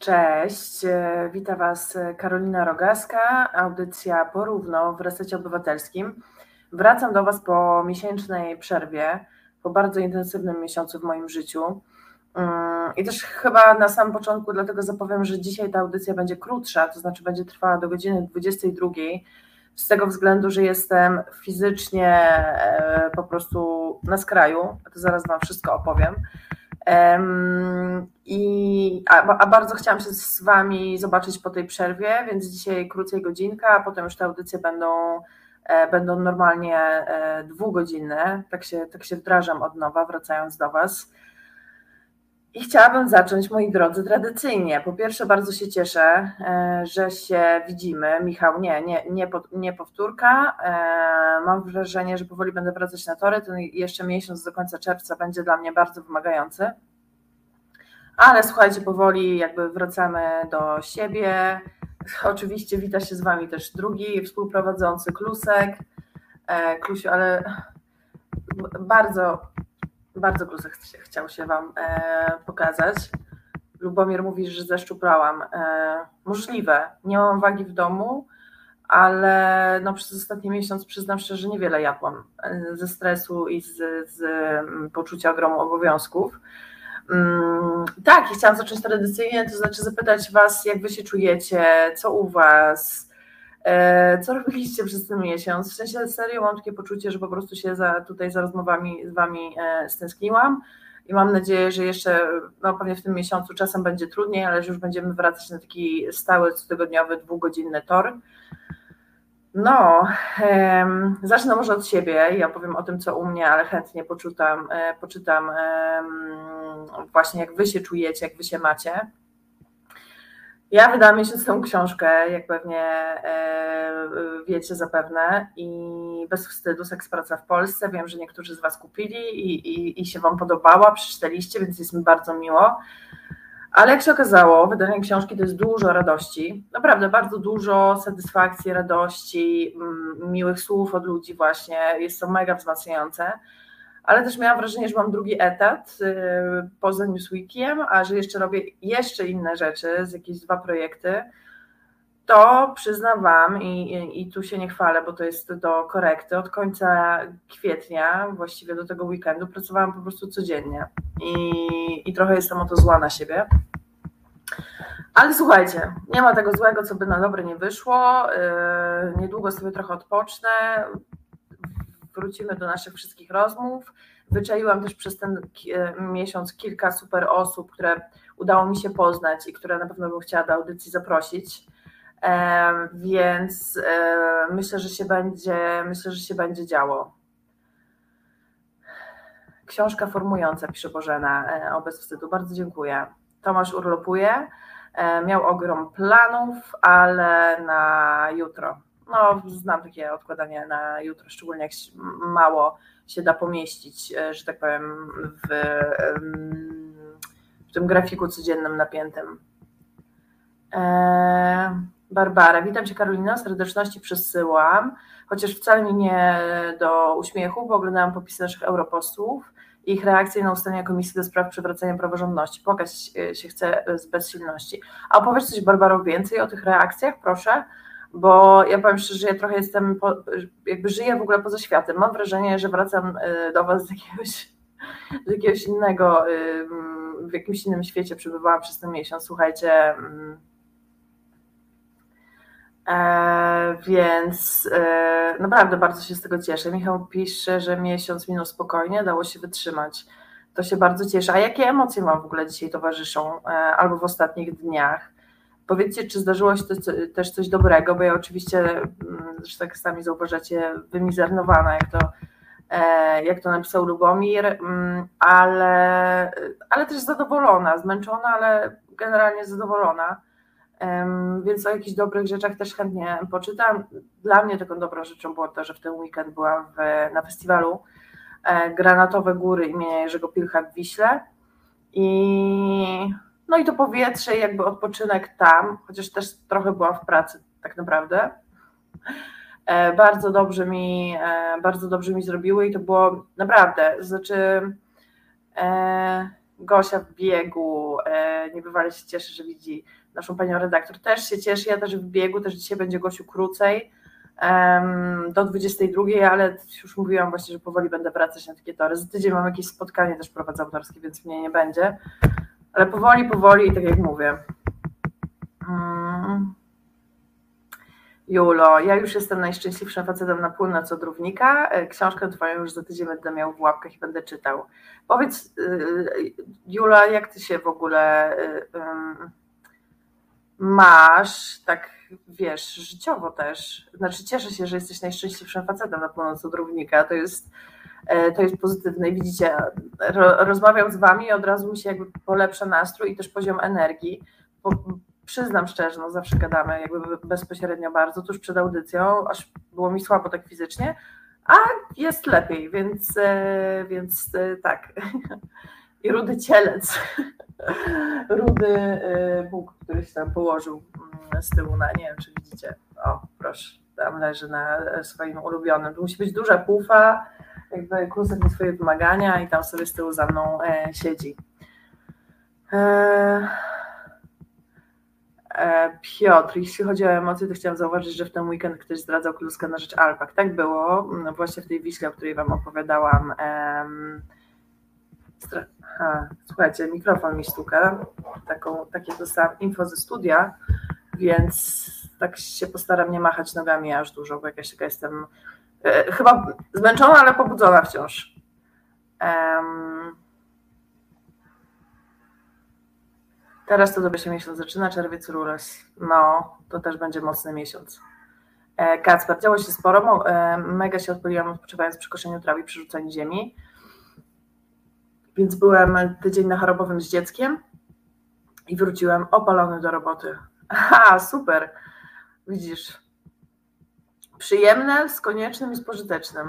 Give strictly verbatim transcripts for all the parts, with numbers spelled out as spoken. Cześć, witam Was Karolina Rogaska, audycja Porówno w Resecie Obywatelskim. Wracam do Was po miesięcznej przerwie, po bardzo intensywnym miesiącu w moim życiu. I też chyba na samym początku dlatego zapowiem, że dzisiaj ta audycja będzie krótsza, to znaczy będzie trwała do godziny dwudziestej drugiej, z tego względu, że jestem fizycznie po prostu na skraju, a to zaraz Wam wszystko opowiem. I, a, a bardzo chciałam się z Wami zobaczyć po tej przerwie, więc dzisiaj krócej godzinka, a potem już te audycje będą, będą normalnie dwugodzinne, tak się, tak się wdrażam od nowa, wracając do Was. I chciałabym zacząć, moi drodzy, tradycyjnie. Po pierwsze, bardzo się cieszę, że się widzimy. Michał, nie, nie, nie, nie powtórka. Mam wrażenie, że powoli będę wracać na tory. Ten jeszcze miesiąc do końca czerwca będzie dla mnie bardzo wymagający. Ale słuchajcie, powoli jakby wracamy do siebie. Oczywiście wita się z Wami też drugi współprowadzący Klusek. Klusiu, ale bardzo... Bardzo Klusek chciał się Wam e, pokazać. Lubomir mówi, że zeszczuprałam. E, możliwe, nie mam wagi w domu, ale no, przez ostatni miesiąc przyznam szczerze, że niewiele jadłam e, ze stresu i z, z poczucia ogromu obowiązków. Mm, tak, i chciałam zacząć tradycyjnie, to znaczy zapytać Was, jak Wy się czujecie, co u Was, co robiliście przez ten miesiąc. W sensie serio mam takie poczucie, że po prostu się za, tutaj za rozmowami z Wami stęskniłam i mam nadzieję, że jeszcze, no pewnie w tym miesiącu czasem będzie trudniej, ale że już będziemy wracać na taki stały, cotygodniowy, dwugodzinny tor. No, em, zacznę może od siebie i ja opowiem o tym, co u mnie, ale chętnie poczytam, e, poczytam em, właśnie jak Wy się czujecie, jak Wy się macie. Ja wydałam miesiąc tę książkę, jak pewnie wiecie zapewne, i Bez wstydu, seks, praca w Polsce. Wiem, że niektórzy z Was kupili i, i, i się Wam podobała, przeczytaliście, więc jest mi bardzo miło. Ale jak się okazało, wydanie książki to jest dużo radości, naprawdę bardzo dużo satysfakcji, radości, miłych słów od ludzi właśnie, jest to mega wzmacniające. Ale też miałam wrażenie, że mam drugi etat yy, poza Newsweekiem, a że jeszcze robię jeszcze inne rzeczy, z jakieś dwa projekty, to przyznam Wam i, i, i tu się nie chwalę, bo to jest do korekty, od końca kwietnia, właściwie do tego weekendu, pracowałam po prostu codziennie i, i trochę jestem o to zła na siebie. Ale słuchajcie, nie ma tego złego, co by na dobre nie wyszło, yy, niedługo sobie trochę odpocznę, wrócimy do naszych wszystkich rozmów. Wyczaiłam też przez ten miesiąc kilka super osób, które udało mi się poznać i które na pewno bym chciała do audycji zaprosić, e, więc e, myślę, że się będzie, myślę, że się będzie działo. Książka formująca, pisze Bożena e, o Bez wstydu. Bardzo dziękuję. Tomasz urlopuje, e, miał ogrom planów, ale na jutro. No, znam takie odkładanie na jutro, szczególnie jak mało się da pomieścić, że tak powiem, w, w tym grafiku codziennym napiętym. Eee, Barbara, witam Cię Karolina, serdeczności przesyłam, chociaż wcale mi nie do uśmiechu, bo oglądałam popisy naszych europosłów i ich reakcje na ustalenia Komisji do spraw przywracania praworządności. Pokazać się chce z bezsilności. A opowiesz coś, Barbaro, więcej o tych reakcjach, proszę? Bo ja powiem szczerze, że ja trochę jestem, po, jakby żyję w ogóle poza światem. Mam wrażenie, że wracam do Was z jakiegoś, z jakiegoś innego, w jakimś innym świecie przebywałam przez ten miesiąc, słuchajcie. E, więc e, naprawdę bardzo się z tego cieszę. Michał pisze, że miesiąc minął spokojnie, dało się wytrzymać. To się bardzo cieszę. A jakie emocje Wam w ogóle dzisiaj towarzyszą albo w ostatnich dniach? Powiedzcie, czy zdarzyło się też coś dobrego, bo ja oczywiście, że tak sami zauważacie, wymizernowana, jak to, jak to napisał Lubomir, ale, ale też zadowolona, zmęczona, ale generalnie zadowolona, więc o jakichś dobrych rzeczach też chętnie poczytam. Dla mnie taką dobrą rzeczą było to, że w ten weekend byłam w, na festiwalu Granatowe Góry imienia Jerzego Pilcha w Wiśle i... No i to powietrze i jakby odpoczynek tam, chociaż też trochę byłam w pracy tak naprawdę, e, bardzo dobrze mi e, bardzo dobrze mi zrobiły i to było naprawdę, to znaczy e, Gosia w biegu, niebywale się cieszy, że widzi naszą panią redaktor. Też się cieszy, ja też w biegu, też dzisiaj będzie Gosiu krócej, do dwudziestej drugiej, ale już mówiłam właśnie, że powoli będę wracać na takie tory. Za tydzień mam jakieś spotkanie też prowadzę autorskie, więc mnie nie będzie. Ale powoli, powoli i tak jak mówię. Mm. Julo, ja już jestem najszczęśliwszym facetem na północ od równika. Książkę twoją już za tydzień będę miał w łapkach i będę czytał. Powiedz, Julo, jak ty się w ogóle masz, tak wiesz, życiowo też? Znaczy cieszę się, że jesteś najszczęśliwszym facetem na północ od równika. To jest, to jest pozytywne i widzicie, rozmawiam z wami i od razu mi się jakby polepsza nastrój i też poziom energii. Bo przyznam szczerze, no zawsze gadamy jakby bezpośrednio bardzo, tuż przed audycją, aż było mi słabo tak fizycznie, a jest lepiej, więc, więc tak. I Rudy Cielec, Rudy Bóg, który się tam położył z tyłu na, nie wiem czy widzicie, o proszę, tam leży na swoim ulubionym, musi być duża pufa, jakby Klusek ma swoje wymagania i tam sobie z tyłu za mną siedzi. Piotr, jeśli chodzi o emocje, to chciałam zauważyć, że w ten weekend ktoś zdradzał Kluskę na rzecz alpak. Tak było, no właśnie w tej Wiśle, o której wam opowiadałam. Em, stra- ha, słuchajcie, mikrofon mi stuka, taką, takie dostałam info ze studia, więc tak się postaram nie machać nogami aż dużo, bo jakaś taka jestem e, chyba zmęczona, ale pobudzona wciąż. Em, Teraz to dobry się miesiąc zaczyna, czerwiec rules. No, to też będzie mocny miesiąc. Kacper, działo się sporo, mega się odpaliłam odpoczywając przy koszeniu trawi, przy rzucaniu ziemi. Więc byłem tydzień na chorobowym z dzieckiem i wróciłem opalony do roboty. Aha, super, widzisz. Przyjemne z koniecznym i z pożytecznym.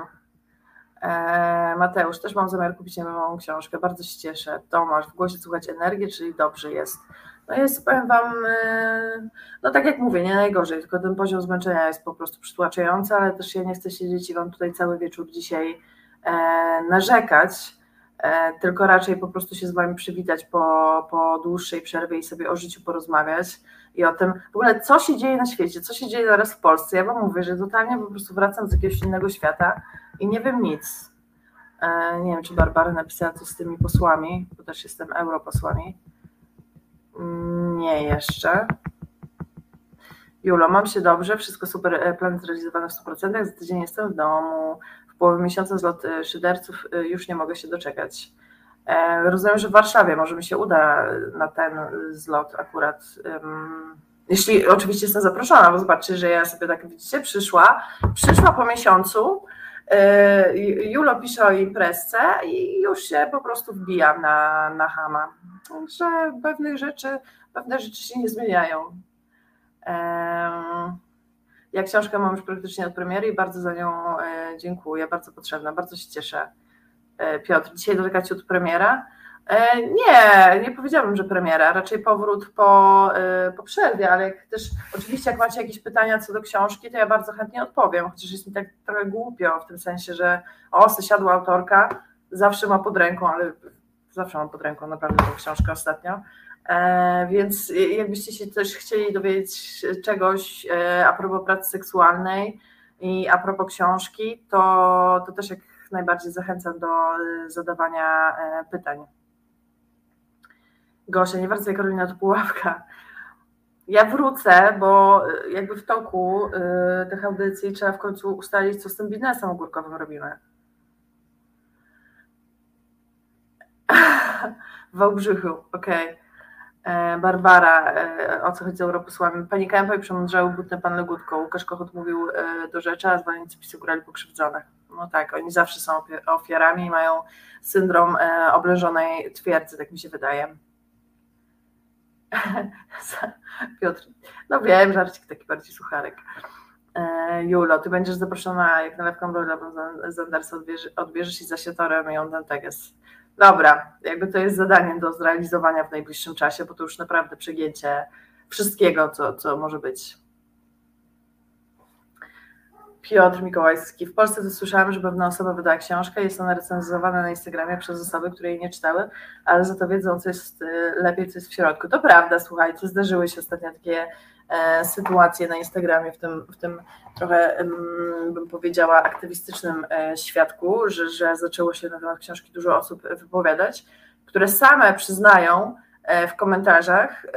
Mateusz, też mam zamiar kupić nową książkę, bardzo się cieszę. Tomasz, w głosie słychać energię, czyli dobrze jest. No jest, powiem wam, no tak jak mówię, nie najgorzej, tylko ten poziom zmęczenia jest po prostu przytłaczający, ale też ja nie chcę siedzieć i wam tutaj cały wieczór dzisiaj narzekać, tylko raczej po prostu się z wami przywitać po, po dłuższej przerwie i sobie o życiu porozmawiać i o tym, w ogóle co się dzieje na świecie, co się dzieje teraz w Polsce. Ja wam mówię, że totalnie po prostu wracam z jakiegoś innego świata i nie wiem nic. Nie wiem, czy Barbara napisała coś z tymi posłami, bo też jestem europosłami. Nie jeszcze. Julo, mam się dobrze, wszystko super, plan zrealizowany w stu procentach, za tydzień jestem w domu, w połowie miesiąca zlot szyderców, już nie mogę się doczekać. Rozumiem, że w Warszawie może mi się uda na ten zlot akurat. Jeśli oczywiście jestem zaproszona, bo zobaczcie, że ja sobie tak, widzicie, przyszła, przyszła po miesiącu, Julo pisze o imprezce i już się po prostu wbija na, na chama. Także pewnych rzeczy, pewne rzeczy się nie zmieniają. Ja książkę mam już praktycznie od premiery i bardzo za nią dziękuję, bardzo potrzebna, bardzo się cieszę. Piotr, dzisiaj doczeka ciut premiera? Nie, nie powiedziałabym, że premiera, raczej powrót po, po przerwie, ale jak też oczywiście jak macie jakieś pytania co do książki, to ja bardzo chętnie odpowiem, chociaż jest mi tak trochę głupio w tym sensie, że o, siadła autorka, zawsze ma pod ręką, ale zawsze mam pod ręką naprawdę tą książkę ostatnio, więc jakbyście się też chcieli dowiedzieć czegoś a propos pracy seksualnej i a propos książki, to, to też jak najbardziej zachęcam do zadawania pytań. Gosia, nie wracaj Karolina do pułapka. Ja wrócę, bo jakby w toku yy, tych audycji trzeba w końcu ustalić, co z tym biznesem ogórkowym robimy. W Wałbrzychu, okej. Okay. Barbara, yy, o co chodzi z europosłami? Pani Kępa i przemądrzały butne pan Legutko. Łukaszenko odmówił yy, do rzeczy, a zwolennicy PiS-u grali pokrzywdzonych. No tak, oni zawsze są ofiarami i mają syndrom yy, oblężonej twierdzy, tak mi się wydaje. Piotr, no wiem, żarcik taki bardziej sucharek. Julo, ty będziesz zaproszona jak nalewką rolową z Andersa, odbierzesz, odbierzesz i za siatorem ją ten teges. Dobra, jakby to jest zadanie do zrealizowania w najbliższym czasie, bo to już naprawdę przegięcie wszystkiego, co, co może być. Piotr Mikołajski. W Polsce dosłyszałam, że pewna osoba wydała książkę, jest ona recenzowana na Instagramie przez osoby, które jej nie czytały, ale za to wiedzą, co jest lepiej, co jest w środku. To prawda, słuchajcie, zdarzyły się ostatnio takie e, sytuacje na Instagramie, w tym, w tym trochę, m, bym powiedziała, aktywistycznym e, świadku, że, że zaczęło się na temat książki dużo osób wypowiadać, które same przyznają e, w komentarzach, e,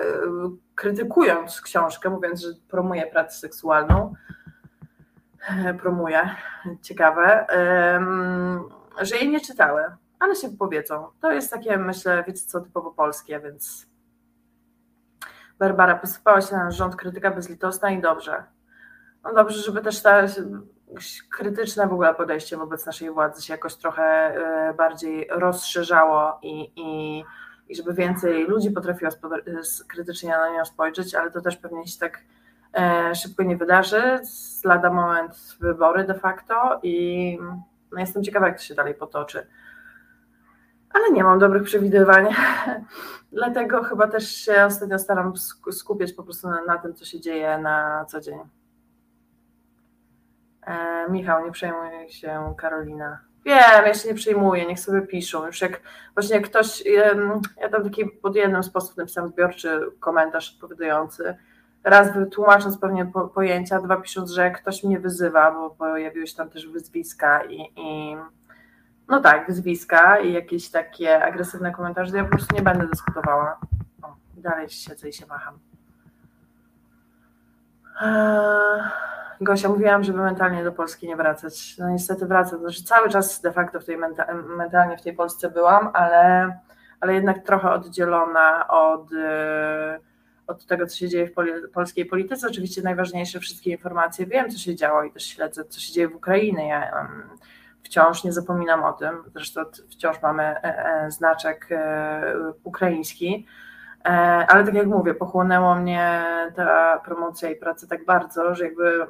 krytykując książkę, mówiąc, że promuje pracę seksualną, promuje, ciekawe, że jej nie czytały, ale się wypowiedzą. To jest takie, myślę, wiecie co, typowo polskie, więc Barbara, posypała się na rząd krytyka bezlitosna i dobrze. No dobrze, żeby też ta krytyczne w ogóle podejście wobec naszej władzy się jakoś trochę bardziej rozszerzało i, i, i żeby więcej ludzi potrafiło krytycznie na nią spojrzeć, ale to też pewnie się tak szybko nie wydarzy, lada moment wybory de facto i no jestem ciekawa, jak to się dalej potoczy. Ale nie mam dobrych przewidywań, dlatego chyba też się ostatnio staram skupiać po prostu na, na tym, co się dzieje na co dzień. E, Michał, nie przejmuj się, Karolina. Wiem, ja się nie przejmuję, niech sobie piszą. Już jak właśnie jak ktoś, ja tam taki pod jednym sposób napisałam zbiorczy komentarz odpowiadający, raz tłumacząc pewnie po, pojęcia, dwa pisząc, że ktoś mnie wyzywa, bo pojawiły się tam też wyzwiska i, i no tak, wyzwiska i jakieś takie agresywne komentarze, to ja po prostu nie będę dyskutowała. O, dalej siedzę i się macham. Eee, Gosia, mówiłam, żeby mentalnie do Polski nie wracać. No niestety wracam, znaczy cały czas de facto w tej menta, mentalnie w tej Polsce byłam, ale, ale jednak trochę oddzielona od... Yy, od tego, co się dzieje w pol- polskiej polityce. Oczywiście najważniejsze wszystkie informacje, wiem, co się działo i też śledzę, co się dzieje w Ukrainie. Ja um, wciąż nie zapominam o tym, zresztą wciąż mamy e, e, znaczek e, ukraiński, e, ale tak jak mówię, pochłonęło mnie ta promocja i praca tak bardzo, że jakby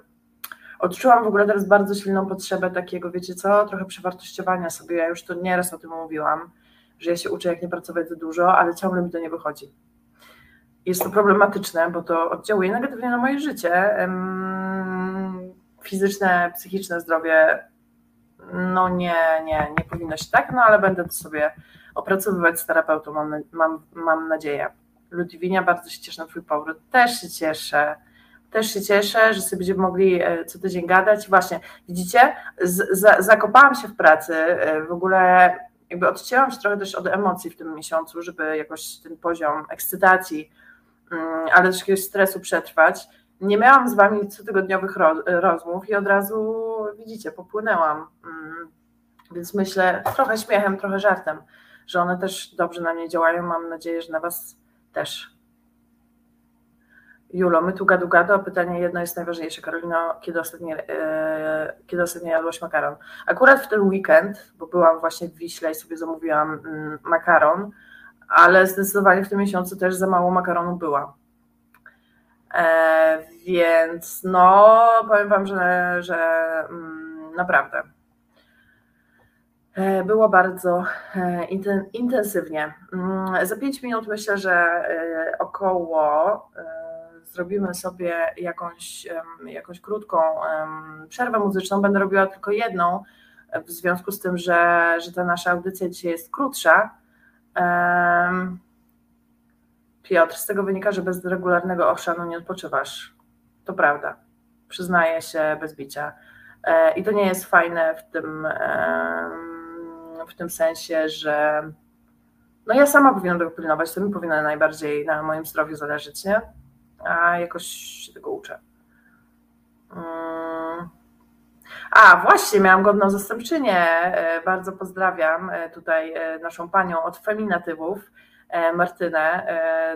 odczułam w ogóle teraz bardzo silną potrzebę takiego, wiecie co, trochę przewartościowania sobie. Ja już to nieraz o tym mówiłam, że ja się uczę, jak nie pracować za dużo, ale ciągle mi to nie wychodzi. Jest to problematyczne, bo to oddziałuje negatywnie na moje życie. Fizyczne, psychiczne zdrowie, no nie, nie, nie powinno się tak, no ale będę to sobie opracowywać z terapeutą, mam, mam, mam nadzieję. Ludwinia, bardzo się cieszę na twój powrót, też się cieszę. Też się cieszę, że sobie będziemy mogli co tydzień gadać. Właśnie, widzicie, z, za, zakopałam się w pracy, w ogóle... Jakby odcięłam się trochę też od emocji w tym miesiącu, żeby jakoś ten poziom ekscytacji, ale też jakiegoś stresu przetrwać. Nie miałam z wami cotygodniowych rozmów i od razu, widzicie, popłynęłam. Więc myślę, trochę śmiechem, trochę żartem, że one też dobrze na mnie działają. Mam nadzieję, że na was też. Julo, my tu gadu gadu, a pytanie jedno jest najważniejsze. Karolino, kiedy ostatnio, e, kiedy ostatnio jadłaś makaron? Akurat w ten weekend, bo byłam właśnie w Wiśle i sobie zamówiłam mm, makaron, ale zdecydowanie w tym miesiącu też za mało makaronu była. E, więc no, powiem wam, że, że mm, naprawdę e, było bardzo e, inten, intensywnie. E, za pięć minut myślę, że e, około... E, zrobimy sobie jakąś, jakąś krótką przerwę muzyczną. Będę robiła tylko jedną, w związku z tym, że, że ta nasza audycja dzisiaj jest krótsza. Piotr, z tego wynika, że bez regularnego oszanu nie odpoczywasz. To prawda. Przyznaję się bez bicia. I to nie jest fajne w tym, w tym sensie, że no ja sama powinnam tego pilnować, to mi powinno najbardziej na moim zdrowiu zależeć, nie? A jakoś się tego uczę. A właśnie, miałam godną zastępczynię, bardzo pozdrawiam tutaj naszą panią od feminatywów, Martynę.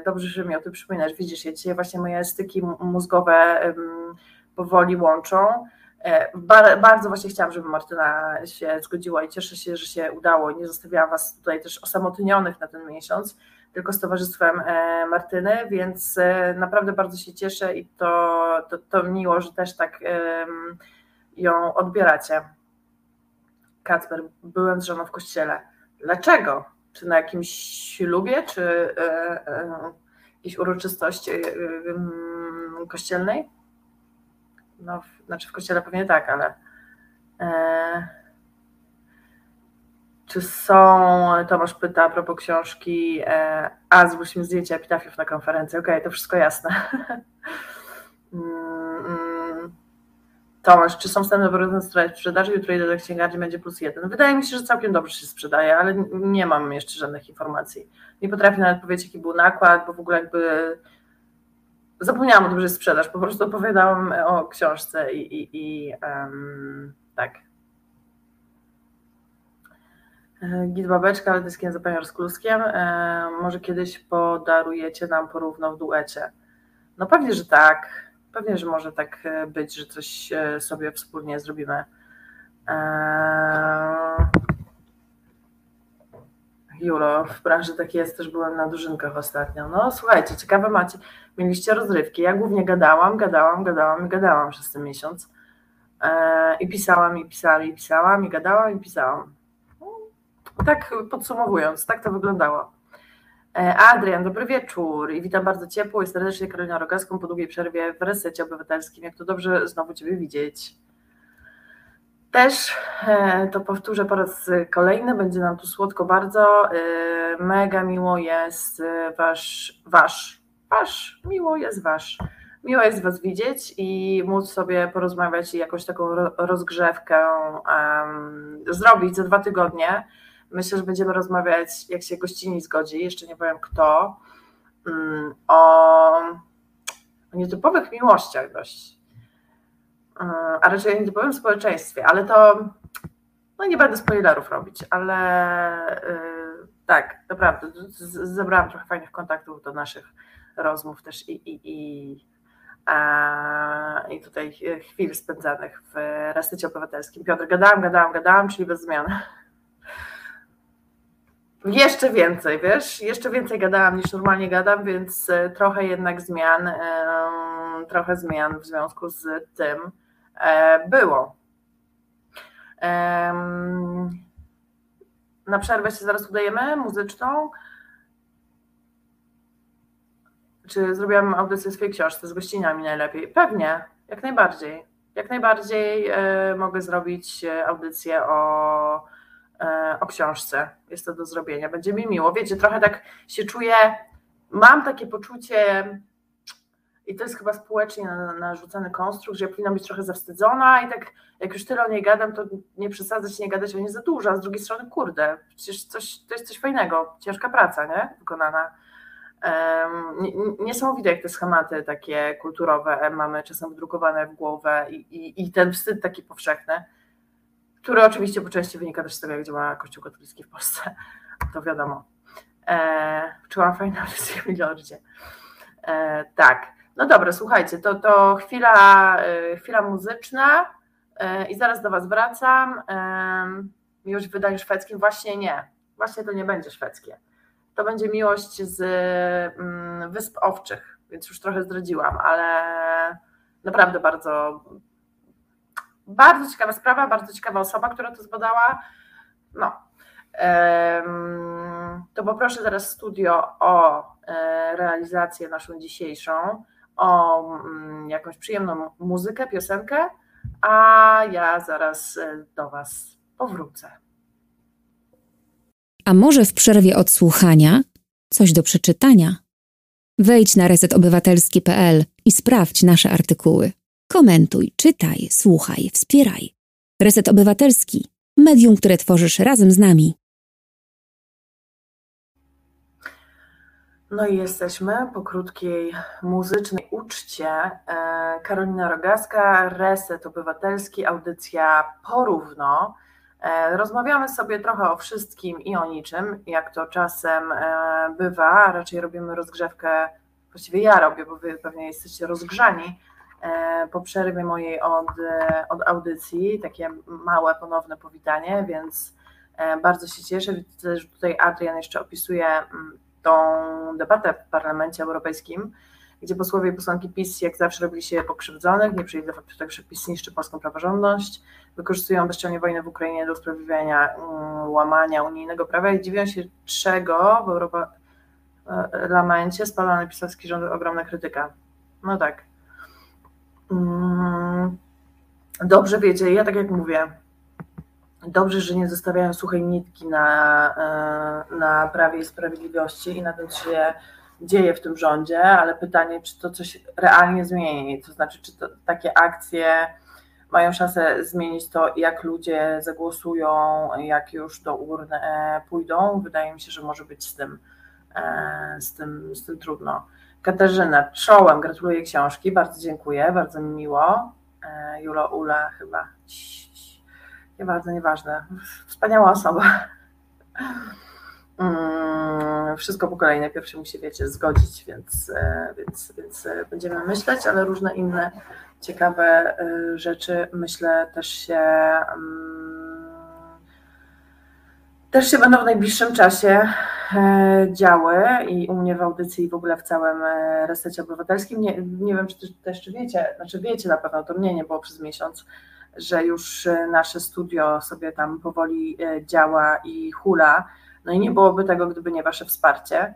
Dobrze, że mi o tym przypominasz, widzisz, ja dzisiaj właśnie moje styki mózgowe powoli łączą. Bardzo właśnie chciałam, żeby Martyna się zgodziła i cieszę się, że się udało. Nie zostawiałam was tutaj też osamotnionych na ten miesiąc, tylko z towarzystwem Martyny, więc naprawdę bardzo się cieszę i to, to, to miło, że też tak ją odbieracie. Kacper, byłem z żoną w kościele. Dlaczego? Czy na jakimś ślubie, czy jakiejś uroczystości kościelnej? no, znaczy w kościele pewnie tak, ale e, czy są, Tomasz pyta a propos książki, e, a zgłosimy zdjęcia epitafiów na konferencji, okej, okay, to wszystko jasne. Tomasz, czy są wstępne wyrozumienia w sprzedaży? Jutro idę do księgarni, będzie plus jeden. Wydaje mi się, że całkiem dobrze się sprzedaje, ale nie mam jeszcze żadnych informacji. Nie potrafię nawet powiedzieć, jaki był nakład, bo w ogóle jakby zapomniałam o tym, że jest sprzedaż. Po prostu opowiadałam o książce i, i, i um, tak. Git Babeczka, ale dyskiem zapamiar z Kluskiem. E, może kiedyś podarujecie nam porówno w duecie? No pewnie, że tak. Pewnie, że może tak być, że coś sobie wspólnie zrobimy. Eee... Julo, w branży tak jest, też byłam na Dużynkach ostatnio. No słuchajcie, ciekawe macie, mieliście rozrywki. Ja głównie gadałam, gadałam, gadałam i gadałam przez ten miesiąc. Eee, I pisałam, i pisałam, i pisałam, i gadałam, i pisałam. Tak podsumowując, tak to wyglądało. Adrian, dobry wieczór i witam bardzo ciepło i serdecznie Karolina Rogaską po długiej przerwie w Resecie Obywatelskim. Jak to dobrze znowu Ciebie widzieć. Też to powtórzę po raz kolejny, będzie nam tu słodko bardzo. Mega miło jest wasz, wasz, wasz, miło jest wasz. Miło jest Was widzieć i móc sobie porozmawiać i jakąś taką rozgrzewkę um, zrobić za dwa tygodnie. Myślę, że będziemy rozmawiać, jak się gościni zgodzi, jeszcze nie powiem kto, o nietypowych miłościach dość, a raczej o nietypowym społeczeństwie, ale to, no nie będę spoilerów robić, ale tak, naprawdę, zebrałam trochę fajnych kontaktów do naszych rozmów też i, i, i, a, i tutaj chwil spędzanych w Resecie Obywatelskim. Piotr, gadałam, gadałam, gadałam, czyli bez zmian. Jeszcze więcej, wiesz, jeszcze więcej gadałam niż normalnie gadam, więc trochę jednak zmian, trochę zmian w związku z tym było. Na przerwę się zaraz udajemy, muzyczną. Czy zrobiłam audycję w swojej książce z gościnami najlepiej? Pewnie, jak najbardziej. Jak najbardziej mogę zrobić audycję o... o książce. Jest to do zrobienia. Będzie mi miło. Wiecie, trochę tak się czuję, mam takie poczucie i to jest chyba społecznie narzucany konstrukt, że ja powinnam być trochę zawstydzona i tak jak już tyle o niej gadam, to nie przesadzać, nie gadać o niej za dużo, a z drugiej strony kurde, przecież coś, to jest coś fajnego. Ciężka praca, nie? Wykonana. Um, niesamowite, jak te schematy takie kulturowe mamy czasem wdrukowane w głowę i, i, i ten wstyd taki powszechny, który oczywiście po części wynika też z tego, jak działa Kościół katolicki w Polsce, to wiadomo. Eee, czułam fajną audycję w Milordzie. Eee, tak, no dobra, słuchajcie, to, to chwila, e, chwila muzyczna e, i zaraz do Was wracam. E, miłość w wydaniu szwedzkim? Właśnie nie, właśnie to nie będzie szwedzkie. To będzie miłość z mm, Wysp Owczych, więc już trochę zdradziłam, ale naprawdę bardzo... Bardzo ciekawa sprawa, bardzo ciekawa osoba, która to zbadała. No, to poproszę teraz studio o realizację naszą dzisiejszą, o jakąś przyjemną muzykę, piosenkę, a ja zaraz do Was powrócę. A może w przerwie od słuchania coś do przeczytania? Wejdź na reset obywatelski kropka p l i sprawdź nasze artykuły. Komentuj, czytaj, słuchaj, wspieraj. Reset Obywatelski. Medium, które tworzysz razem z nami. No i jesteśmy po krótkiej muzycznej uczcie. Karolina Rogaska, Reset Obywatelski, audycja Porówno. Rozmawiamy sobie trochę o wszystkim i o niczym, jak to czasem bywa, a raczej robimy rozgrzewkę, właściwie ja robię, bo wy pewnie jesteście rozgrzani, po przerwie mojej od, od audycji, takie małe ponowne powitanie, więc bardzo się cieszę, widzę, że tutaj Adrian jeszcze opisuje tą debatę w Parlamencie Europejskim, gdzie posłowie i posłanki PiS jak zawsze robili się pokrzywdzonych, nie przyjęli de facto tego, że PiS niszczy polską praworządność, wykorzystują bezczelnie wojnę w Ukrainie do usprawiedliwiania łamania unijnego prawa i dziwią się, czego w Europalamencie spada na pisowski rząd ogromna krytyka. No tak. Hmm. dobrze wiecie, ja tak jak mówię, dobrze, że nie zostawiają suchej nitki na, na Prawie i Sprawiedliwości i na tym, co się dzieje w tym rządzie, ale pytanie, czy to coś realnie zmieni, to znaczy, czy to, takie akcje mają szansę zmienić to, jak ludzie zagłosują, jak już do urn pójdą. Wydaje mi się, że może być z tym, z tym, z tym trudno. Katarzyna, czołem, gratuluję książki, bardzo dziękuję, bardzo mi miło. Julo, Ula chyba, nie bardzo, nieważne, wspaniała osoba. Wszystko po kolei, pierwszy musi, wiecie, zgodzić, więc, więc, więc będziemy myśleć, ale różne inne ciekawe rzeczy, myślę, też się też się będą w najbliższym czasie działy i u mnie w audycji i w ogóle w całym Resecie Obywatelskim. Nie, nie wiem, czy też czy wiecie, znaczy wiecie na pewno, to mnie nie było przez miesiąc, że już nasze studio sobie tam powoli działa i hula. No i nie byłoby tego, gdyby nie wasze wsparcie,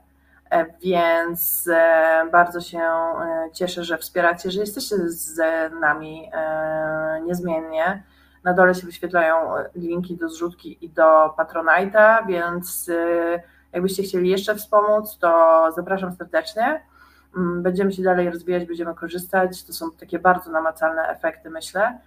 więc bardzo się cieszę, że wspieracie, że jesteście z nami niezmiennie. Na dole się wyświetlają linki do zrzutki i do Patronite'a, więc jakbyście chcieli jeszcze wspomóc, to zapraszam serdecznie. Będziemy się dalej rozwijać, będziemy korzystać. To są takie bardzo namacalne efekty, myślę.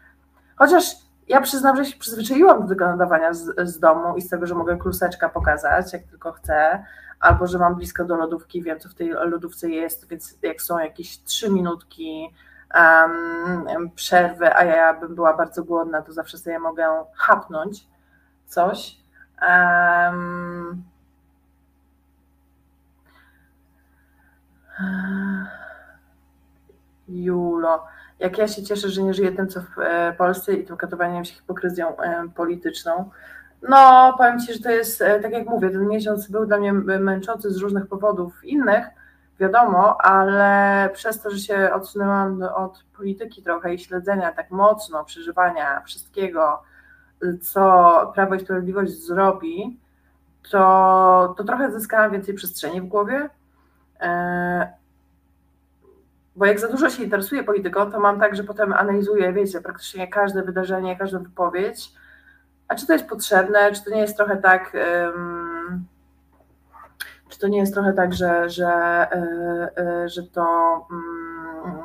Chociaż ja przyznam, że się przyzwyczaiłam do tego nadawania z, z domu i z tego, że mogę kluseczka pokazać, jak tylko chcę, albo że mam blisko do lodówki, wiem, co w tej lodówce jest, więc jak są jakieś trzy minutki um, przerwy, a ja bym była bardzo głodna, to zawsze sobie mogę chapnąć coś. Um, Julo... Jak ja się cieszę, że nie żyję tym, co w Polsce i tym katowaniem się hipokryzją polityczną. No, powiem Ci, że to jest, tak jak mówię, ten miesiąc był dla mnie męczący z różnych powodów innych, wiadomo, ale przez to, że się odsunęłam od polityki trochę i śledzenia tak mocno, przeżywania wszystkiego, co Prawo i Sprawiedliwość zrobi, to, to trochę zyskałam więcej przestrzeni w głowie. Bo jak za dużo się interesuję polityką, to mam tak, że potem analizuję, wiecie, praktycznie każde wydarzenie, każdą wypowiedź, a czy to jest potrzebne, czy to nie jest trochę tak, um, czy to nie jest trochę tak, że, że, y, y, że to, um,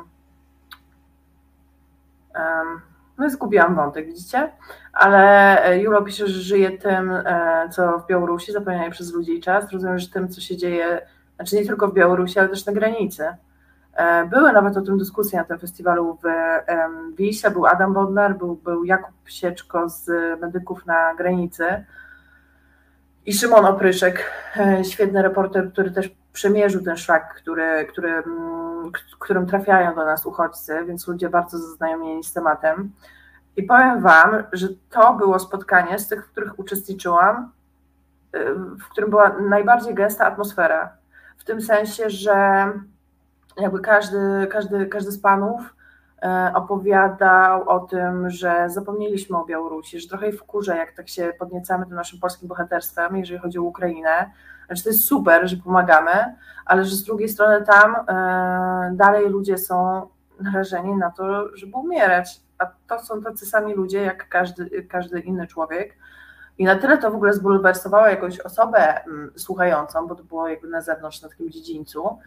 um, no i zgubiłam wątek, widzicie, ale Julo pisze, że żyje tym, co w Białorusi, zapomniane przez ludzi i czas, rozumiem, że tym, co się dzieje, znaczy nie tylko w Białorusi, ale też na granicy. Były nawet o tym dyskusje na tym festiwalu w Wiśle, był Adam Bodnar, był, był Jakub Sieczko z Medyków na granicy i Szymon Opryszek, świetny reporter, który też przemierzył ten szlak, który, który, którym trafiają do nas uchodźcy, więc ludzie bardzo zaznajomieni z tematem. I powiem Wam, że to było spotkanie z tych, w których uczestniczyłam, w którym była najbardziej gęsta atmosfera, w tym sensie, że jakby każdy, każdy, każdy z panów opowiadał o tym, że zapomnieliśmy o Białorusi, że trochę jej wkurza, jak tak się podniecamy tym naszym polskim bohaterstwem, jeżeli chodzi o Ukrainę. Znaczy to jest super, że pomagamy, ale że z drugiej strony tam dalej ludzie są narażeni na to, żeby umierać, a to są tacy sami ludzie jak każdy, każdy inny człowiek. I na tyle to w ogóle zbulwersowało jakąś osobę słuchającą, bo to było jakby na zewnątrz, na takim dziedzińcu,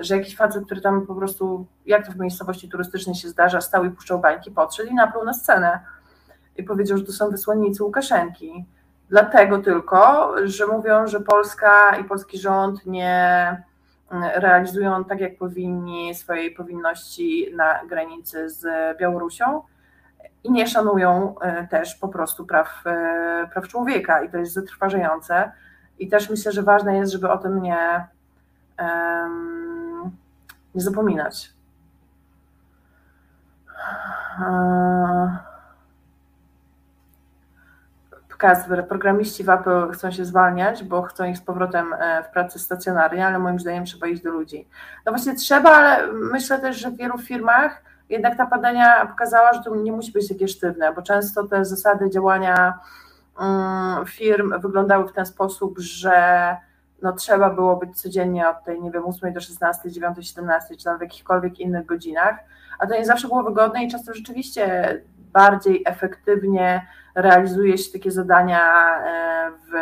że jakiś facet, który tam po prostu, jak to w miejscowości turystycznej się zdarza, stał i puszczał bańki, podszedł i napluł na scenę i powiedział, że to są wysłannicy Łukaszenki, dlatego tylko, że mówią, że Polska i polski rząd nie realizują tak jak powinni swojej powinności na granicy z Białorusią i nie szanują też po prostu praw, praw człowieka i to jest zatrważające i też myślę, że ważne jest, żeby o tym nie Um, nie zapominać. Um, Kasper, programiści W A P chcą się zwalniać, bo chcą ich z powrotem w pracy stacjonarnie, ale moim zdaniem trzeba iść do ludzi. No właśnie trzeba, ale myślę też, że w wielu firmach jednak ta pandemia pokazała, że to nie musi być takie sztywne, bo często te zasady działania um, firm wyglądały w ten sposób, że no trzeba było być codziennie od tej, nie wiem, ósmej do szesnastej, dziewiątej, siedemnastej, czy nawet w jakichkolwiek innych godzinach, a to nie zawsze było wygodne i często rzeczywiście bardziej efektywnie realizuje się takie zadania w,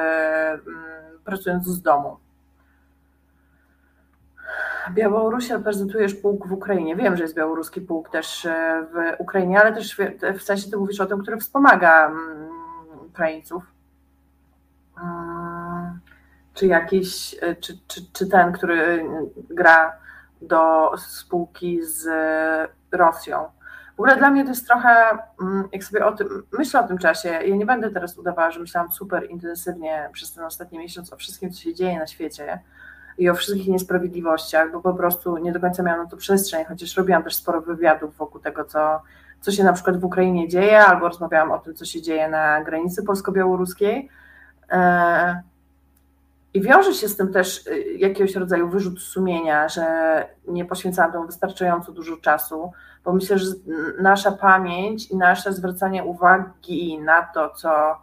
pracując z domu. Białoruś reprezentujesz pułk w Ukrainie. Wiem, że jest białoruski pułk też w Ukrainie, ale też w sensie ty mówisz o tym, który wspomaga Ukraińców. Czy jakiś, czy, czy, czy ten, który gra do spółki z Rosją. W ogóle dla mnie to jest trochę, jak sobie o tym, myślę o tym czasie, ja nie będę teraz udawała, że myślałam super intensywnie przez ten ostatni miesiąc o wszystkim, co się dzieje na świecie i o wszystkich niesprawiedliwościach, bo po prostu nie do końca miałam na to przestrzeń, chociaż robiłam też sporo wywiadów wokół tego, co, co się na przykład w Ukrainie dzieje, albo rozmawiałam o tym, co się dzieje na granicy polsko-białoruskiej. I wiąże się z tym też jakiegoś rodzaju wyrzut sumienia, że nie poświęcałam temu wystarczająco dużo czasu, bo myślę, że nasza pamięć i nasze zwracanie uwagi na to, co...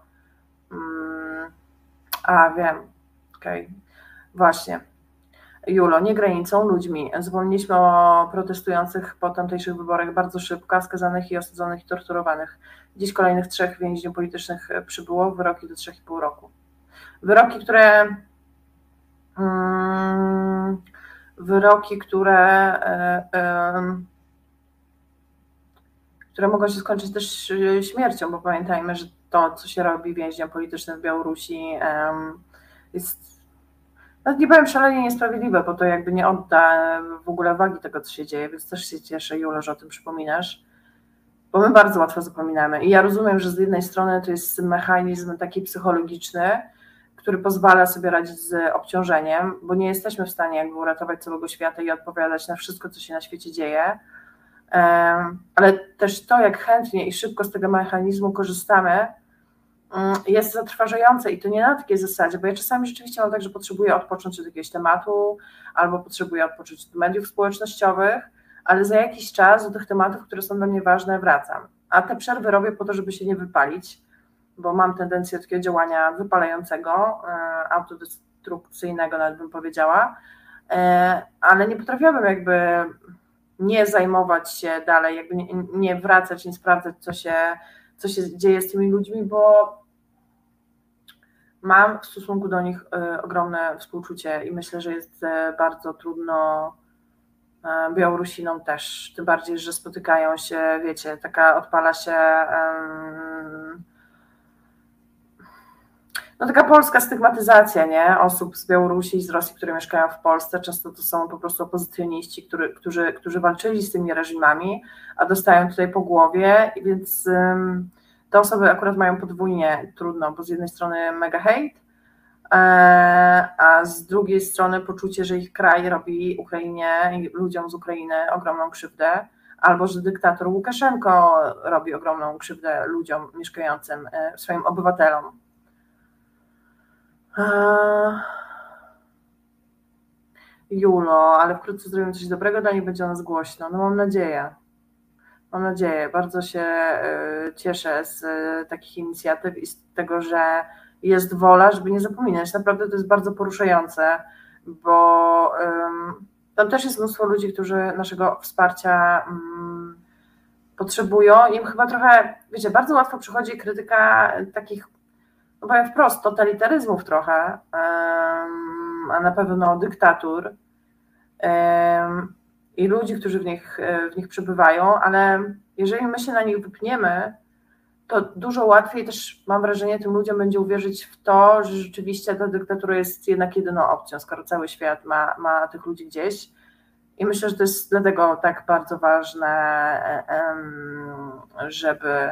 A, wiem, okej, okay. Właśnie. Julo, nie granicą, ludźmi. Zapomnieliśmy o protestujących po tamtejszych wyborach bardzo szybko, skazanych i osadzonych i torturowanych. Dziś kolejnych trzech więźniów politycznych przybyło, wyroki do trzech i pół roku. Wyroki, które... Wyroki, które, które mogą się skończyć też śmiercią, bo pamiętajmy, że to, co się robi więźniom politycznym w Białorusi, jest, nawet nie powiem, szalenie niesprawiedliwe, bo to jakby nie odda w ogóle wagi tego, co się dzieje, więc też się cieszę, Julo, że o tym przypominasz, bo my bardzo łatwo zapominamy. I ja rozumiem, że z jednej strony to jest mechanizm taki psychologiczny, który pozwala sobie radzić z obciążeniem, bo nie jesteśmy w stanie jakby uratować całego świata i odpowiadać na wszystko, co się na świecie dzieje, ale też to, jak chętnie i szybko z tego mechanizmu korzystamy, jest zatrważające i to nie na takiej zasadzie, bo ja czasami rzeczywiście mam tak, że potrzebuję odpocząć od jakiegoś tematu albo potrzebuję odpocząć od mediów społecznościowych, ale za jakiś czas do tych tematów, które są dla mnie ważne, wracam. A te przerwy robię po to, żeby się nie wypalić, bo mam tendencję do takiego działania wypalającego, autodestrukcyjnego, nawet bym powiedziała, ale nie potrafiłabym jakby nie zajmować się dalej, jakby nie wracać, nie sprawdzać, co się, co się dzieje z tymi ludźmi, bo mam w stosunku do nich ogromne współczucie i myślę, że jest bardzo trudno Białorusinom też, tym bardziej, że spotykają się, wiecie, taka odpala się... No taka polska stygmatyzacja, nie? Osób z Białorusi i z Rosji, które mieszkają w Polsce, często to są po prostu opozycjoniści, który, którzy, którzy walczyli z tymi reżimami, a dostają tutaj po głowie, więc um, te osoby akurat mają podwójnie trudno, bo z jednej strony mega hejt, a z drugiej strony poczucie, że ich kraj robi Ukrainie i ludziom z Ukrainy ogromną krzywdę, albo że dyktator Łukaszenko robi ogromną krzywdę ludziom mieszkającym, swoim obywatelom. Julo, ale wkrótce zrobimy coś dobrego, dla niej będzie o nas głośno. No mam nadzieję, mam nadzieję, bardzo się cieszę z takich inicjatyw i z tego, że jest wola, żeby nie zapominać. Naprawdę to jest bardzo poruszające, bo um, tam też jest mnóstwo ludzi, którzy naszego wsparcia um, potrzebują. Im chyba trochę, wiecie, bardzo łatwo przychodzi krytyka takich, no powiem wprost, totalitaryzmów trochę, a na pewno dyktatur i ludzi, którzy w nich, w nich przebywają, ale jeżeli my się na nich wypniemy, to dużo łatwiej też, mam wrażenie, tym ludziom będzie uwierzyć w to, że rzeczywiście ta dyktatura jest jednak jedyną opcją, skoro cały świat ma, ma tych ludzi gdzieś. I myślę, że to jest dlatego tak bardzo ważne, żeby...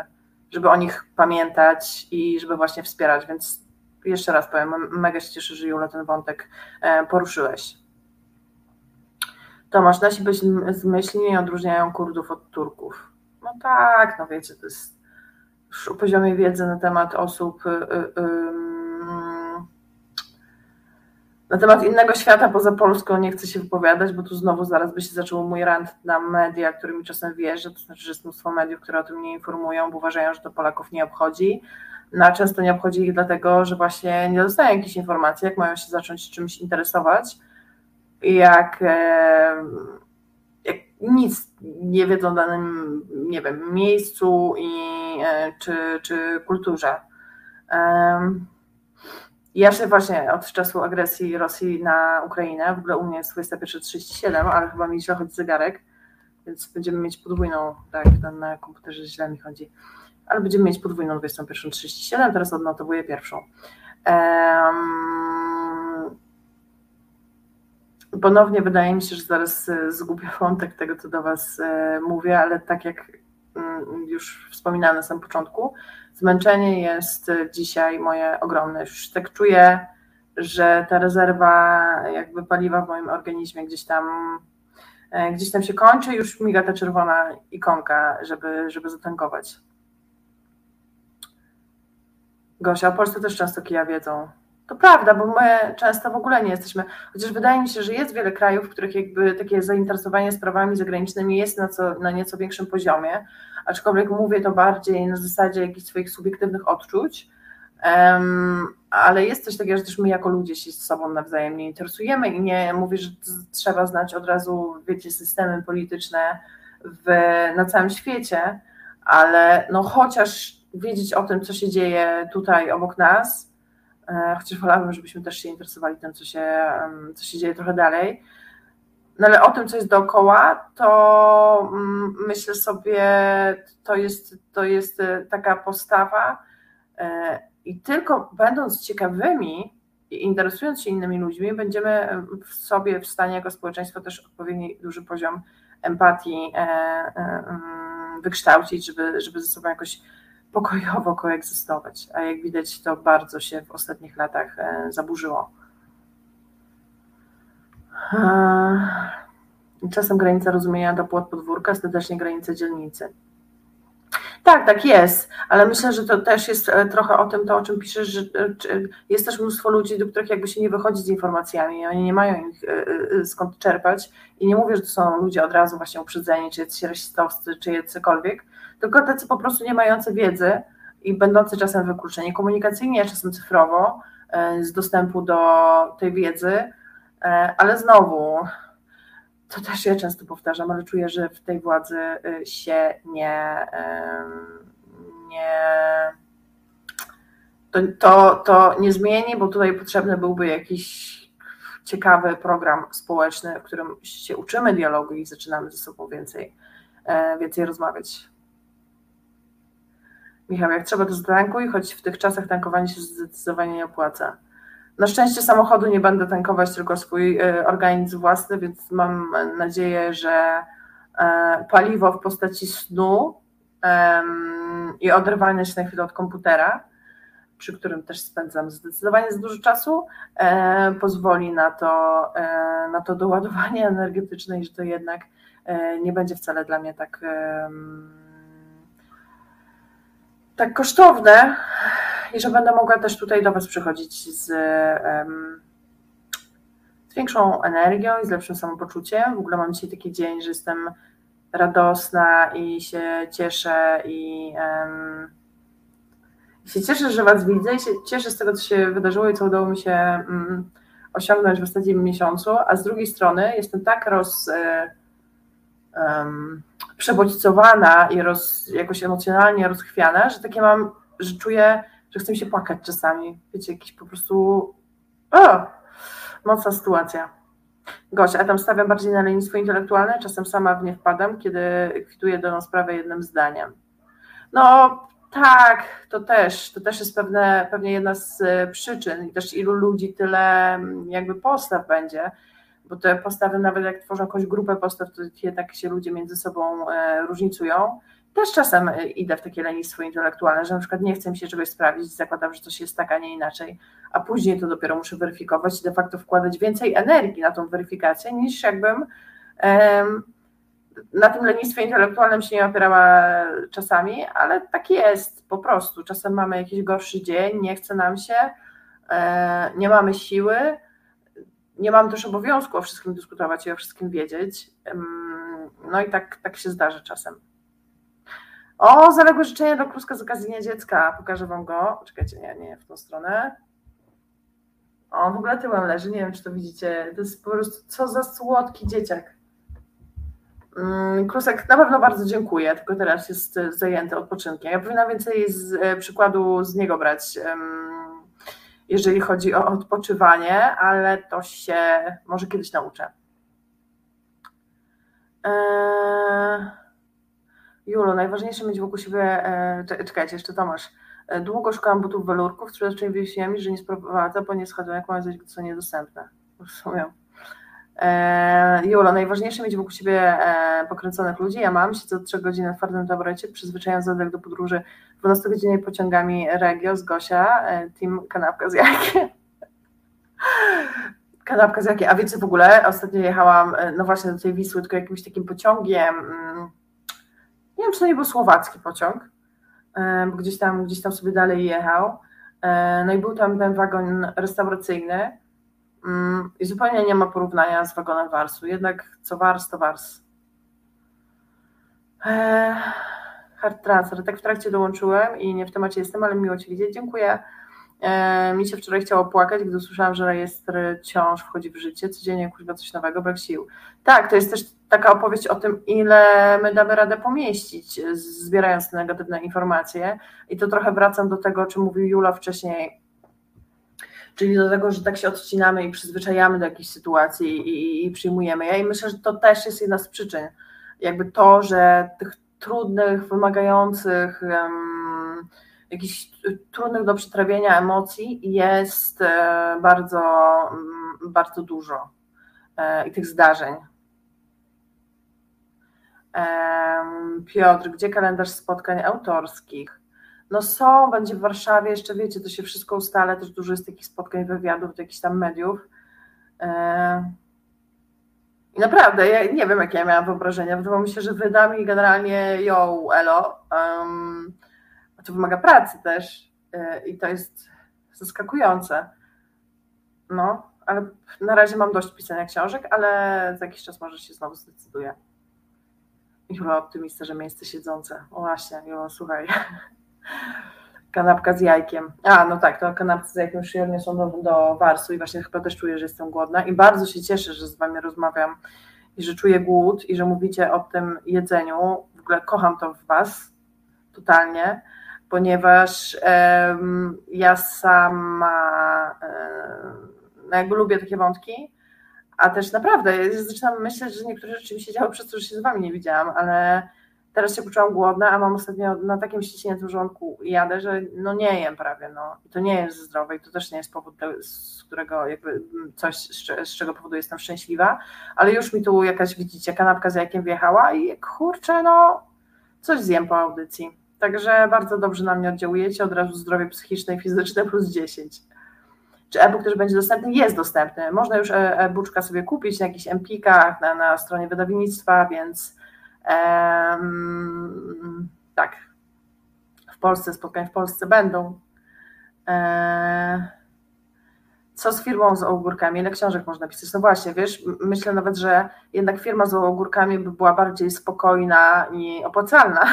żeby o nich pamiętać i żeby właśnie wspierać, więc jeszcze raz powiem, mega się cieszę, że Jula ten wątek poruszyłeś. Tomasz, nasi bezmyślni nie odróżniają Kurdów od Turków. No tak, no wiecie, to jest już o poziomie wiedzy na temat osób, na temat innego świata poza Polską nie chcę się wypowiadać, bo tu znowu zaraz by się zaczął mój rant na media, którymi czasem wierzę, to znaczy, że jest mnóstwo mediów, które o tym nie informują, bo uważają, że to Polaków nie obchodzi, no a często nie obchodzi ich dlatego, że właśnie nie dostają jakichś informacji, jak mają się zacząć czymś interesować, jak, jak nic nie wiedzą o danym, nie wiem, miejscu i, czy, czy kulturze. Ja się właśnie od czasu agresji Rosji na Ukrainę, w ogóle u mnie jest dwudziesta pierwsza trzydzieści siedem, ale chyba mi źle chodzi zegarek, więc będziemy mieć podwójną, tak, ten na komputerze źle mi chodzi, ale będziemy mieć podwójną dwudziestą pierwszą trzydzieści siedem, teraz odnotowuję pierwszą. Um, ponownie wydaje mi się, że zaraz zgubię wątek tego, co do Was mówię, ale tak jak już wspominałam na samym początku, zmęczenie jest dzisiaj moje ogromne. Już tak czuję, że ta rezerwa jakby paliwa w moim organizmie gdzieś tam gdzieś tam się kończy, już miga ta czerwona ikonka, żeby, żeby zatankować. Gosia, o Polsce też często kija wiedzą. To prawda, bo my często w ogóle nie jesteśmy, chociaż wydaje mi się, że jest wiele krajów, w których jakby takie zainteresowanie sprawami zagranicznymi jest na, co, na nieco większym poziomie, aczkolwiek mówię to bardziej na zasadzie jakichś swoich subiektywnych odczuć, um, ale jest coś takiego, że też my jako ludzie się z sobą nawzajem nie interesujemy i nie mówię, że trzeba znać od razu, wiecie, systemy polityczne w, na całym świecie, ale no chociaż wiedzieć o tym, co się dzieje tutaj obok nas, chociaż wolałabym, żebyśmy też się interesowali tym, co się, co się dzieje trochę dalej. No ale o tym, co jest dookoła, to myślę sobie, to jest, to jest taka postawa i tylko będąc ciekawymi i interesując się innymi ludźmi, będziemy w sobie w stanie jako społeczeństwo też odpowiedni duży poziom empatii wykształcić, żeby, żeby ze sobą jakoś pokojowo koegzystować, a jak widać to bardzo się w ostatnich latach zaburzyło. Czasem granica rozumienia to płot podwórka, ostatecznie granice dzielnicy. Tak, tak jest, ale myślę, że to też jest trochę o tym, to o czym piszesz, że jest też mnóstwo ludzi, do których jakby się nie wychodzi z informacjami, oni nie mają ich skąd czerpać i nie mówię, że to są ludzie od razu właśnie uprzedzeni, czy jacyś rasistowscy, czy jacykolwiek, tylko tacy po prostu nie mający wiedzy i będący czasem wykluczeni komunikacyjnie, czasem cyfrowo z dostępu do tej wiedzy, ale znowu, to też ja często powtarzam, ale czuję, że w tej władzy się nie... nie to, to, to nie zmieni, bo tutaj potrzebny byłby jakiś ciekawy program społeczny, w którym się uczymy dialogu i zaczynamy ze sobą więcej, więcej rozmawiać. Michał, jak trzeba to zatankuj, choć w tych czasach tankowanie się zdecydowanie nie opłaca. Na szczęście samochodu nie będę tankować, tylko swój organizm własny, więc mam nadzieję, że paliwo w postaci snu i oderwania się na chwilę od komputera, przy którym też spędzam zdecydowanie za dużo czasu, pozwoli na to, na to doładowanie energetyczne i że to jednak nie będzie wcale dla mnie tak... tak kosztowne i że będę mogła też tutaj do Was przychodzić z, um, z większą energią i z lepszym samopoczuciem. W ogóle mam dzisiaj taki dzień, że jestem radosna i się cieszę i um, się cieszę, że Was widzę i się cieszę z tego, co się wydarzyło i co udało mi się um, osiągnąć w ostatnim miesiącu, a z drugiej strony jestem tak roz... Um, przebodźcowana i roz, jakoś emocjonalnie rozchwiana, że takie mam, że czuję, że chcę się płakać czasami. Wiecie, jakiś po prostu o, mocna sytuacja. Gosia, a tam stawiam bardziej na lenistwo intelektualne, czasem sama w nie wpadam, kiedy kwituję daną sprawę jednym zdaniem. No tak, to też, to też jest pewne, pewnie jedna z przyczyn i też ilu ludzi tyle jakby postaw będzie, bo te postawy, nawet jak tworzą jakąś grupę postaw, to jednak się ludzie między sobą różnicują. Też czasem idę w takie lenistwo intelektualne, że na przykład nie chcę mi się czegoś sprawdzić, zakładam, że coś jest tak, a nie inaczej, a później to dopiero muszę weryfikować i de facto wkładać więcej energii na tą weryfikację, niż jakbym na tym lenistwie intelektualnym się nie opierała czasami, ale tak jest po prostu. Czasem mamy jakiś gorszy dzień, nie chce nam się, nie mamy siły, nie mam też obowiązku o wszystkim dyskutować i o wszystkim wiedzieć. No i tak, tak się zdarza czasem. O, zaległe życzenia do Kluska z okazji Dnia Dziecka. Pokażę wam go. Czekajcie, nie, nie, w tą stronę. O, w ogóle tyłem leży, nie wiem, czy to widzicie. To jest po prostu, co za słodki dzieciak. Klusek, na pewno bardzo dziękuję, tylko teraz jest zajęty odpoczynkiem. Ja powinnam więcej z przykładu z niego brać, jeżeli chodzi o odpoczywanie, ale to się może kiedyś nauczę. Julu, najważniejsze mieć wokół siebie, czekajcie, jeszcze Tomasz. Długo szukałam butów welurków, sprzedawczyni wyjaśniła mi, że nie sprowadza, bo nie schadzą, jak mają coś, co niedostępne. Rozumiem. Jolo, najważniejsze mieć wokół siebie pokręconych ludzi. Ja mam, siedzę od trzech godzin na twardym taborecie, przyzwyczajam zadek do podróży dwunastogodzinnej pociągami Regio z Gosia, team kanapka z jakiem. Kanapka z jakiem, a wiecie w ogóle, ostatnio jechałam, no właśnie do tej Wisły, tylko jakimś takim pociągiem, nie wiem, czy to nie był słowacki pociąg, bo gdzieś tam, gdzieś tam sobie dalej jechał, no i był tam ten wagon restauracyjny, i zupełnie nie ma porównania z wagonem warsu. Jednak co wars, to wars. Eee, hard transfer. Tak w trakcie dołączyłem i nie w temacie jestem, ale miło Cię widzieć. Dziękuję. Eee, mi się wczoraj chciało płakać, gdy usłyszałam, że rejestr ciąż wchodzi w życie. Codziennie kurwa coś nowego, brak sił. Tak, to jest też taka opowieść o tym, ile my damy radę pomieścić, zbierając te negatywne informacje. I to trochę wracam do tego, o czym mówił Jula wcześniej, czyli do tego, że tak się odcinamy i przyzwyczajamy do jakiejś sytuacji i, i przyjmujemy je. I myślę, że to też jest jedna z przyczyn. Jakby to, że tych trudnych, wymagających, um, jakichś trudnych do przetrawienia emocji jest e, bardzo, m, bardzo dużo e, i tych zdarzeń. E, Piotr, gdzie kalendarz spotkań autorskich? No są, będzie w Warszawie, jeszcze wiecie, to się wszystko ustala, też dużo jest takich spotkań, wywiadów, do jakichś tam mediów. I naprawdę, ja nie wiem, jakie ja miałam wyobrażenia, wydawało mi się, że wydam i generalnie yo, elo. Um, to wymaga pracy też i to jest zaskakujące. No, ale na razie mam dość pisania książek, ale za jakiś czas może się znowu zdecyduję. Jula, optymista, że miejsce siedzące. O właśnie, Jula, słuchaj. Kanapka z jajkiem. A, no tak, to kanapki z jajkiem już się odniosą do, do warsu i właśnie chyba też czuję, że jestem głodna i bardzo się cieszę, że z wami rozmawiam i że czuję głód i że mówicie o tym jedzeniu. W ogóle kocham to w was totalnie, ponieważ um, ja sama um, jakby lubię takie wątki, a też naprawdę ja zaczynam myśleć, że niektóre rzeczy mi się działy przez to, że się z wami nie widziałam, ale teraz się poczułam głodna, a mam ostatnio na takim ściśniętym żołądku jadę, że no nie jem prawie, no i to nie jest zdrowe i to też nie jest powód, z którego jakby coś, z czego powodu jestem szczęśliwa, ale już mi tu jakaś, widzicie, kanapka z jajkiem wjechała i kurczę, no coś zjem po audycji, także bardzo dobrze na mnie oddziałujecie, od razu zdrowie psychiczne i fizyczne plus dziesięć. Czy e-book też będzie dostępny? Jest dostępny, można już e-booczka sobie kupić na jakichś empikach, na, na stronie wydawnictwa, więc Um, tak, w Polsce, spotkań w Polsce będą. E, co z firmą z ogórkami? Ile książek można pisać? No właśnie, wiesz, myślę nawet, że jednak firma z ogórkami by była bardziej spokojna i opłacalna.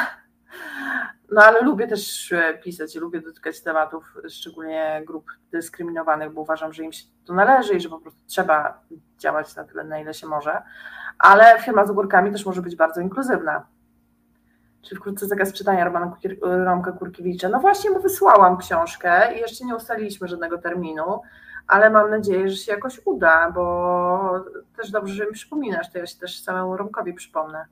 No ale lubię też pisać i lubię dotykać tematów, szczególnie grup dyskryminowanych, bo uważam, że im się to należy i że po prostu trzeba działać na tyle, na ile się może. Ale firma z ogórkami też może być bardzo inkluzywna. Czyli wkrótce zakaz czytania Romana Romka Kurkiewicza. No właśnie mu wysłałam książkę i jeszcze nie ustaliliśmy żadnego terminu, ale mam nadzieję, że się jakoś uda, bo też dobrze, że mi przypominasz, to ja się też samemu Romkowi przypomnę.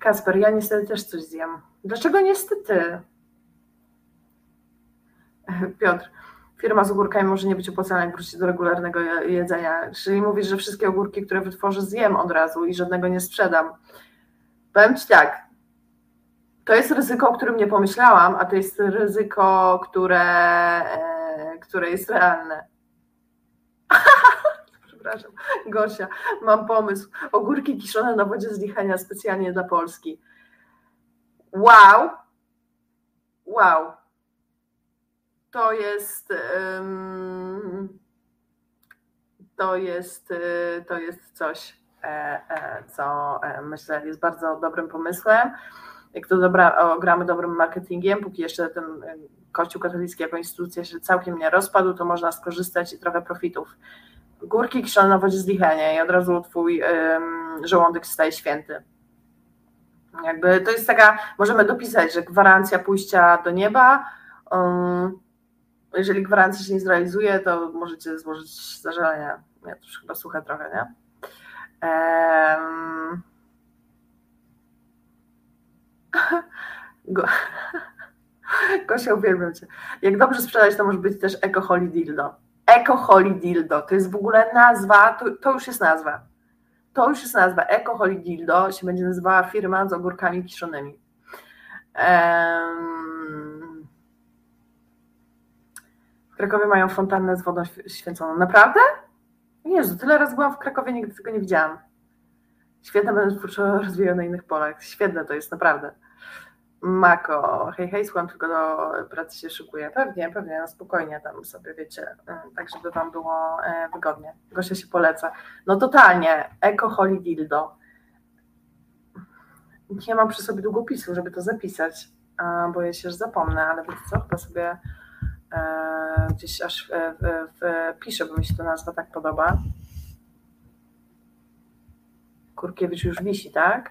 Kasper, ja niestety też coś zjem. Dlaczego niestety? Piotr, firma z ogórkami może nie być opłacalna, jak wróci do regularnego jedzenia. Czyli mówisz, że wszystkie ogórki, które wytworzę, zjem od razu i żadnego nie sprzedam. Powiem ci tak, to jest ryzyko, o którym nie pomyślałam, a to jest ryzyko, które, które jest realne. Przepraszam, Gosia, mam pomysł. Ogórki kiszone na wodzie z lichenia specjalnie dla Polski. Wow! Wow! To jest... Um, to jest... To jest coś. co myślę jest bardzo dobrym pomysłem. Jak to dobra, ogramy dobrym marketingiem, póki jeszcze ten Kościół katolicki jako instytucja się całkiem nie rozpadł, to można skorzystać i trochę profitów. Górki kiszone wodzi z lichenia i od razu twój ym, żołądek staje święty. Jakby to jest taka, możemy dopisać, że gwarancja pójścia do nieba, ym, jeżeli gwarancja się nie zrealizuje, to możecie złożyć zażalenia. Ja to już chyba słucham trochę, nie? Ym... Go... Gosia, uwielbiam cię. Jak dobrze sprzedać, to może być też eco-holy dildo. Eco-holy dildo, to jest w ogóle nazwa, to, to już jest nazwa. To już jest nazwa, eco-holy dildo się będzie nazywała firma z ogórkami kiszonymi. Um... W Krakowie mają fontannę z wodą święconą. Naprawdę? Jezu, tyle razy byłam w Krakowie, nigdy tego nie widziałam. Świetne, będę twórczo rozwijał na innych polach. Świetne to jest, naprawdę. Mako, hej, hej, słucham, tylko do pracy się szykuję. Pewnie, pewnie, no spokojnie tam sobie, wiecie, tak żeby wam było wygodnie. Gosia się poleca. No totalnie, eco-holy dildo. Nie mam przy sobie długopisu, żeby to zapisać, boję się, że zapomnę, ale wiecie co, chyba sobie gdzieś aż piszę, bo mi się ta nazwa tak podoba. Kurkiewicz już wisi, tak?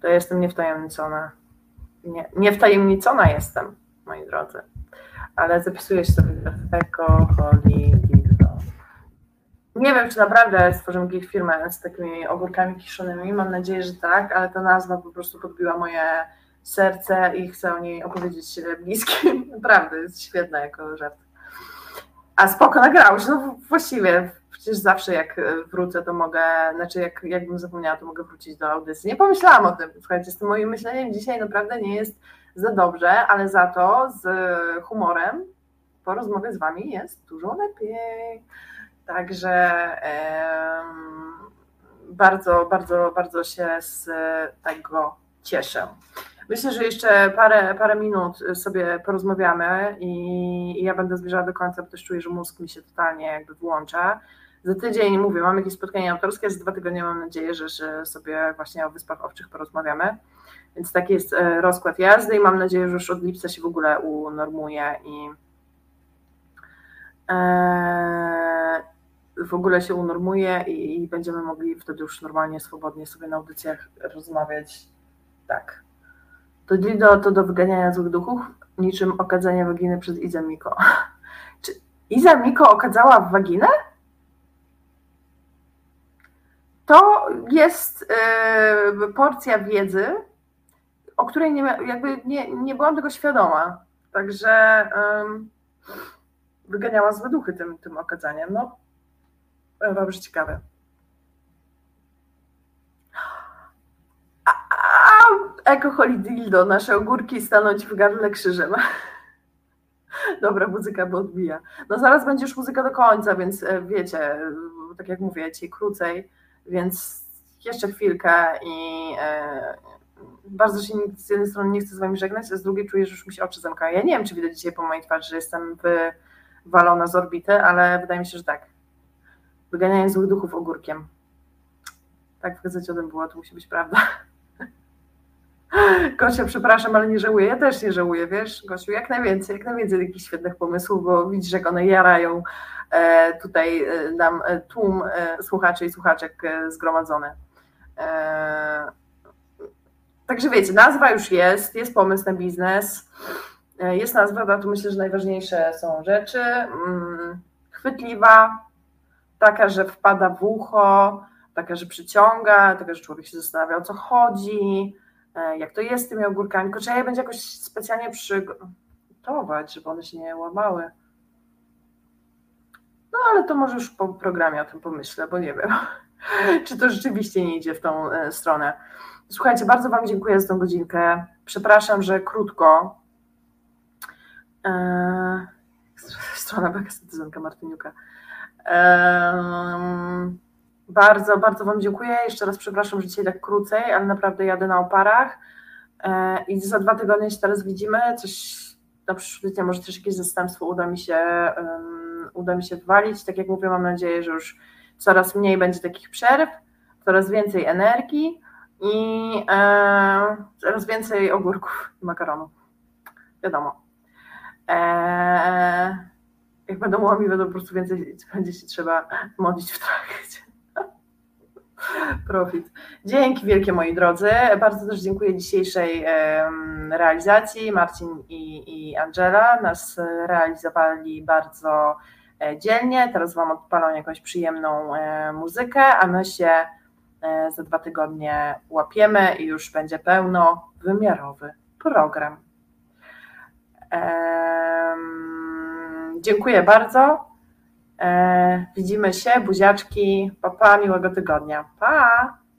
To ja jestem niewtajemniczona. Nie, niewtajemniczona jestem, moi drodzy. Ale zapisuję się sobie eco-holy dildo. Nie wiem, czy naprawdę stworzymy jakieś firmę z takimi ogórkami kiszonymi. Mam nadzieję, że tak, ale ta nazwa po prostu podbiła moje serce i chcę o niej opowiedzieć bliskim. Naprawdę, jest świetna jako żart. A spoko, nagrałeś. No właściwie, przecież zawsze jak wrócę, to mogę, znaczy jak, jakbym zapomniała, to mogę wrócić do audycji. Nie pomyślałam o tym, słuchajcie, z tym moim myśleniem dzisiaj naprawdę nie jest za dobrze, ale za to z humorem po rozmowie z wami jest dużo lepiej. Także um, bardzo, bardzo, bardzo się z tego cieszę. Myślę, że jeszcze parę, parę minut sobie porozmawiamy i, i ja będę zbliżała do końca, bo też czuję, że mózg mi się totalnie jakby wyłącza. Za tydzień, mówię, mam jakieś spotkanie autorskie, za dwa tygodnie mam nadzieję, że, że sobie właśnie o Wyspach Owczych porozmawiamy. Więc taki jest rozkład jazdy i mam nadzieję, że już od lipca się w ogóle unormuje i e, w ogóle się unormuje i, i będziemy mogli wtedy już normalnie, swobodnie sobie na audycjach rozmawiać. Tak. To dildo to do wyganiania złych duchów, niczym okadzanie waginy przez Izę Miko. Czy Iza Miko okadzała waginę? To jest yy, porcja wiedzy, o której nie, jakby nie, nie byłam tego świadoma. Także yy, wyganiała złe duchy tym, tym okadzaniem. No, dobrze, ciekawe. Eco-holy dildo, nasze ogórki stanąć w gardle krzyżem. Dobra, muzyka, bo odbija. No zaraz będzie już muzyka do końca, więc wiecie, tak jak mówię, ci krócej, więc jeszcze chwilkę i e, bardzo się z jednej strony nie chcę z wami żegnać, a z drugiej czuję, że już mi się oczy zamykają. Ja nie wiem, czy widać dzisiaj po mojej twarzy, że jestem wywalona z orbity, ale wydaje mi się, że tak. Wyganianie złych duchów ogórkiem. Tak w gazecie o tym było, to musi być prawda. Gosia, przepraszam, ale nie żałuję, ja też nie żałuję, wiesz, Gosiu, jak najwięcej, jak najwięcej takich świetnych pomysłów, bo widzisz, jak one jarają e, tutaj e, nam e, tłum e, słuchaczy i słuchaczek e, zgromadzone. E, także wiecie, nazwa już jest, jest pomysł na biznes, e, jest nazwa, bo tu myślę, że najważniejsze są rzeczy, mm, chwytliwa, taka, że wpada w ucho, taka, że przyciąga, taka, że człowiek się zastanawia, o co chodzi, jak to jest z tymi ogórkami, tylko trzeba je będzie jakoś specjalnie przygotować, żeby one się nie łamały. No ale to może już po programie o tym pomyślę, bo nie wiem, czy to rzeczywiście nie idzie w tą stronę. Słuchajcie, bardzo wam dziękuję za tą godzinkę. Przepraszam, że krótko. Eee, strona bagastyzanka Martyniuka. Eee, Bardzo, bardzo wam dziękuję. Jeszcze raz przepraszam, że dzisiaj tak krócej, ale naprawdę jadę na oparach i za dwa tygodnie się teraz widzimy. Coś na przyszły tydzień, może też jakieś zastępstwo uda mi się um, uda mi się walić. Tak jak mówię, mam nadzieję, że już coraz mniej będzie takich przerw. coraz więcej energii i e, coraz więcej ogórków i makaronu. Wiadomo. E, jak będą łomi, będą po prostu więcej, będzie się trzeba modlić w trakcie. Profit. Dzięki wielkie, moi drodzy. Bardzo też dziękuję dzisiejszej realizacji. Marcin i, i Angela nas realizowali bardzo dzielnie. Teraz Wam odpalą jakąś przyjemną muzykę, a my się za dwa tygodnie łapiemy i już będzie pełnowymiarowy program. Ehm, dziękuję bardzo. Widzimy się, buziaczki, pa, pa, miłego tygodnia, pa!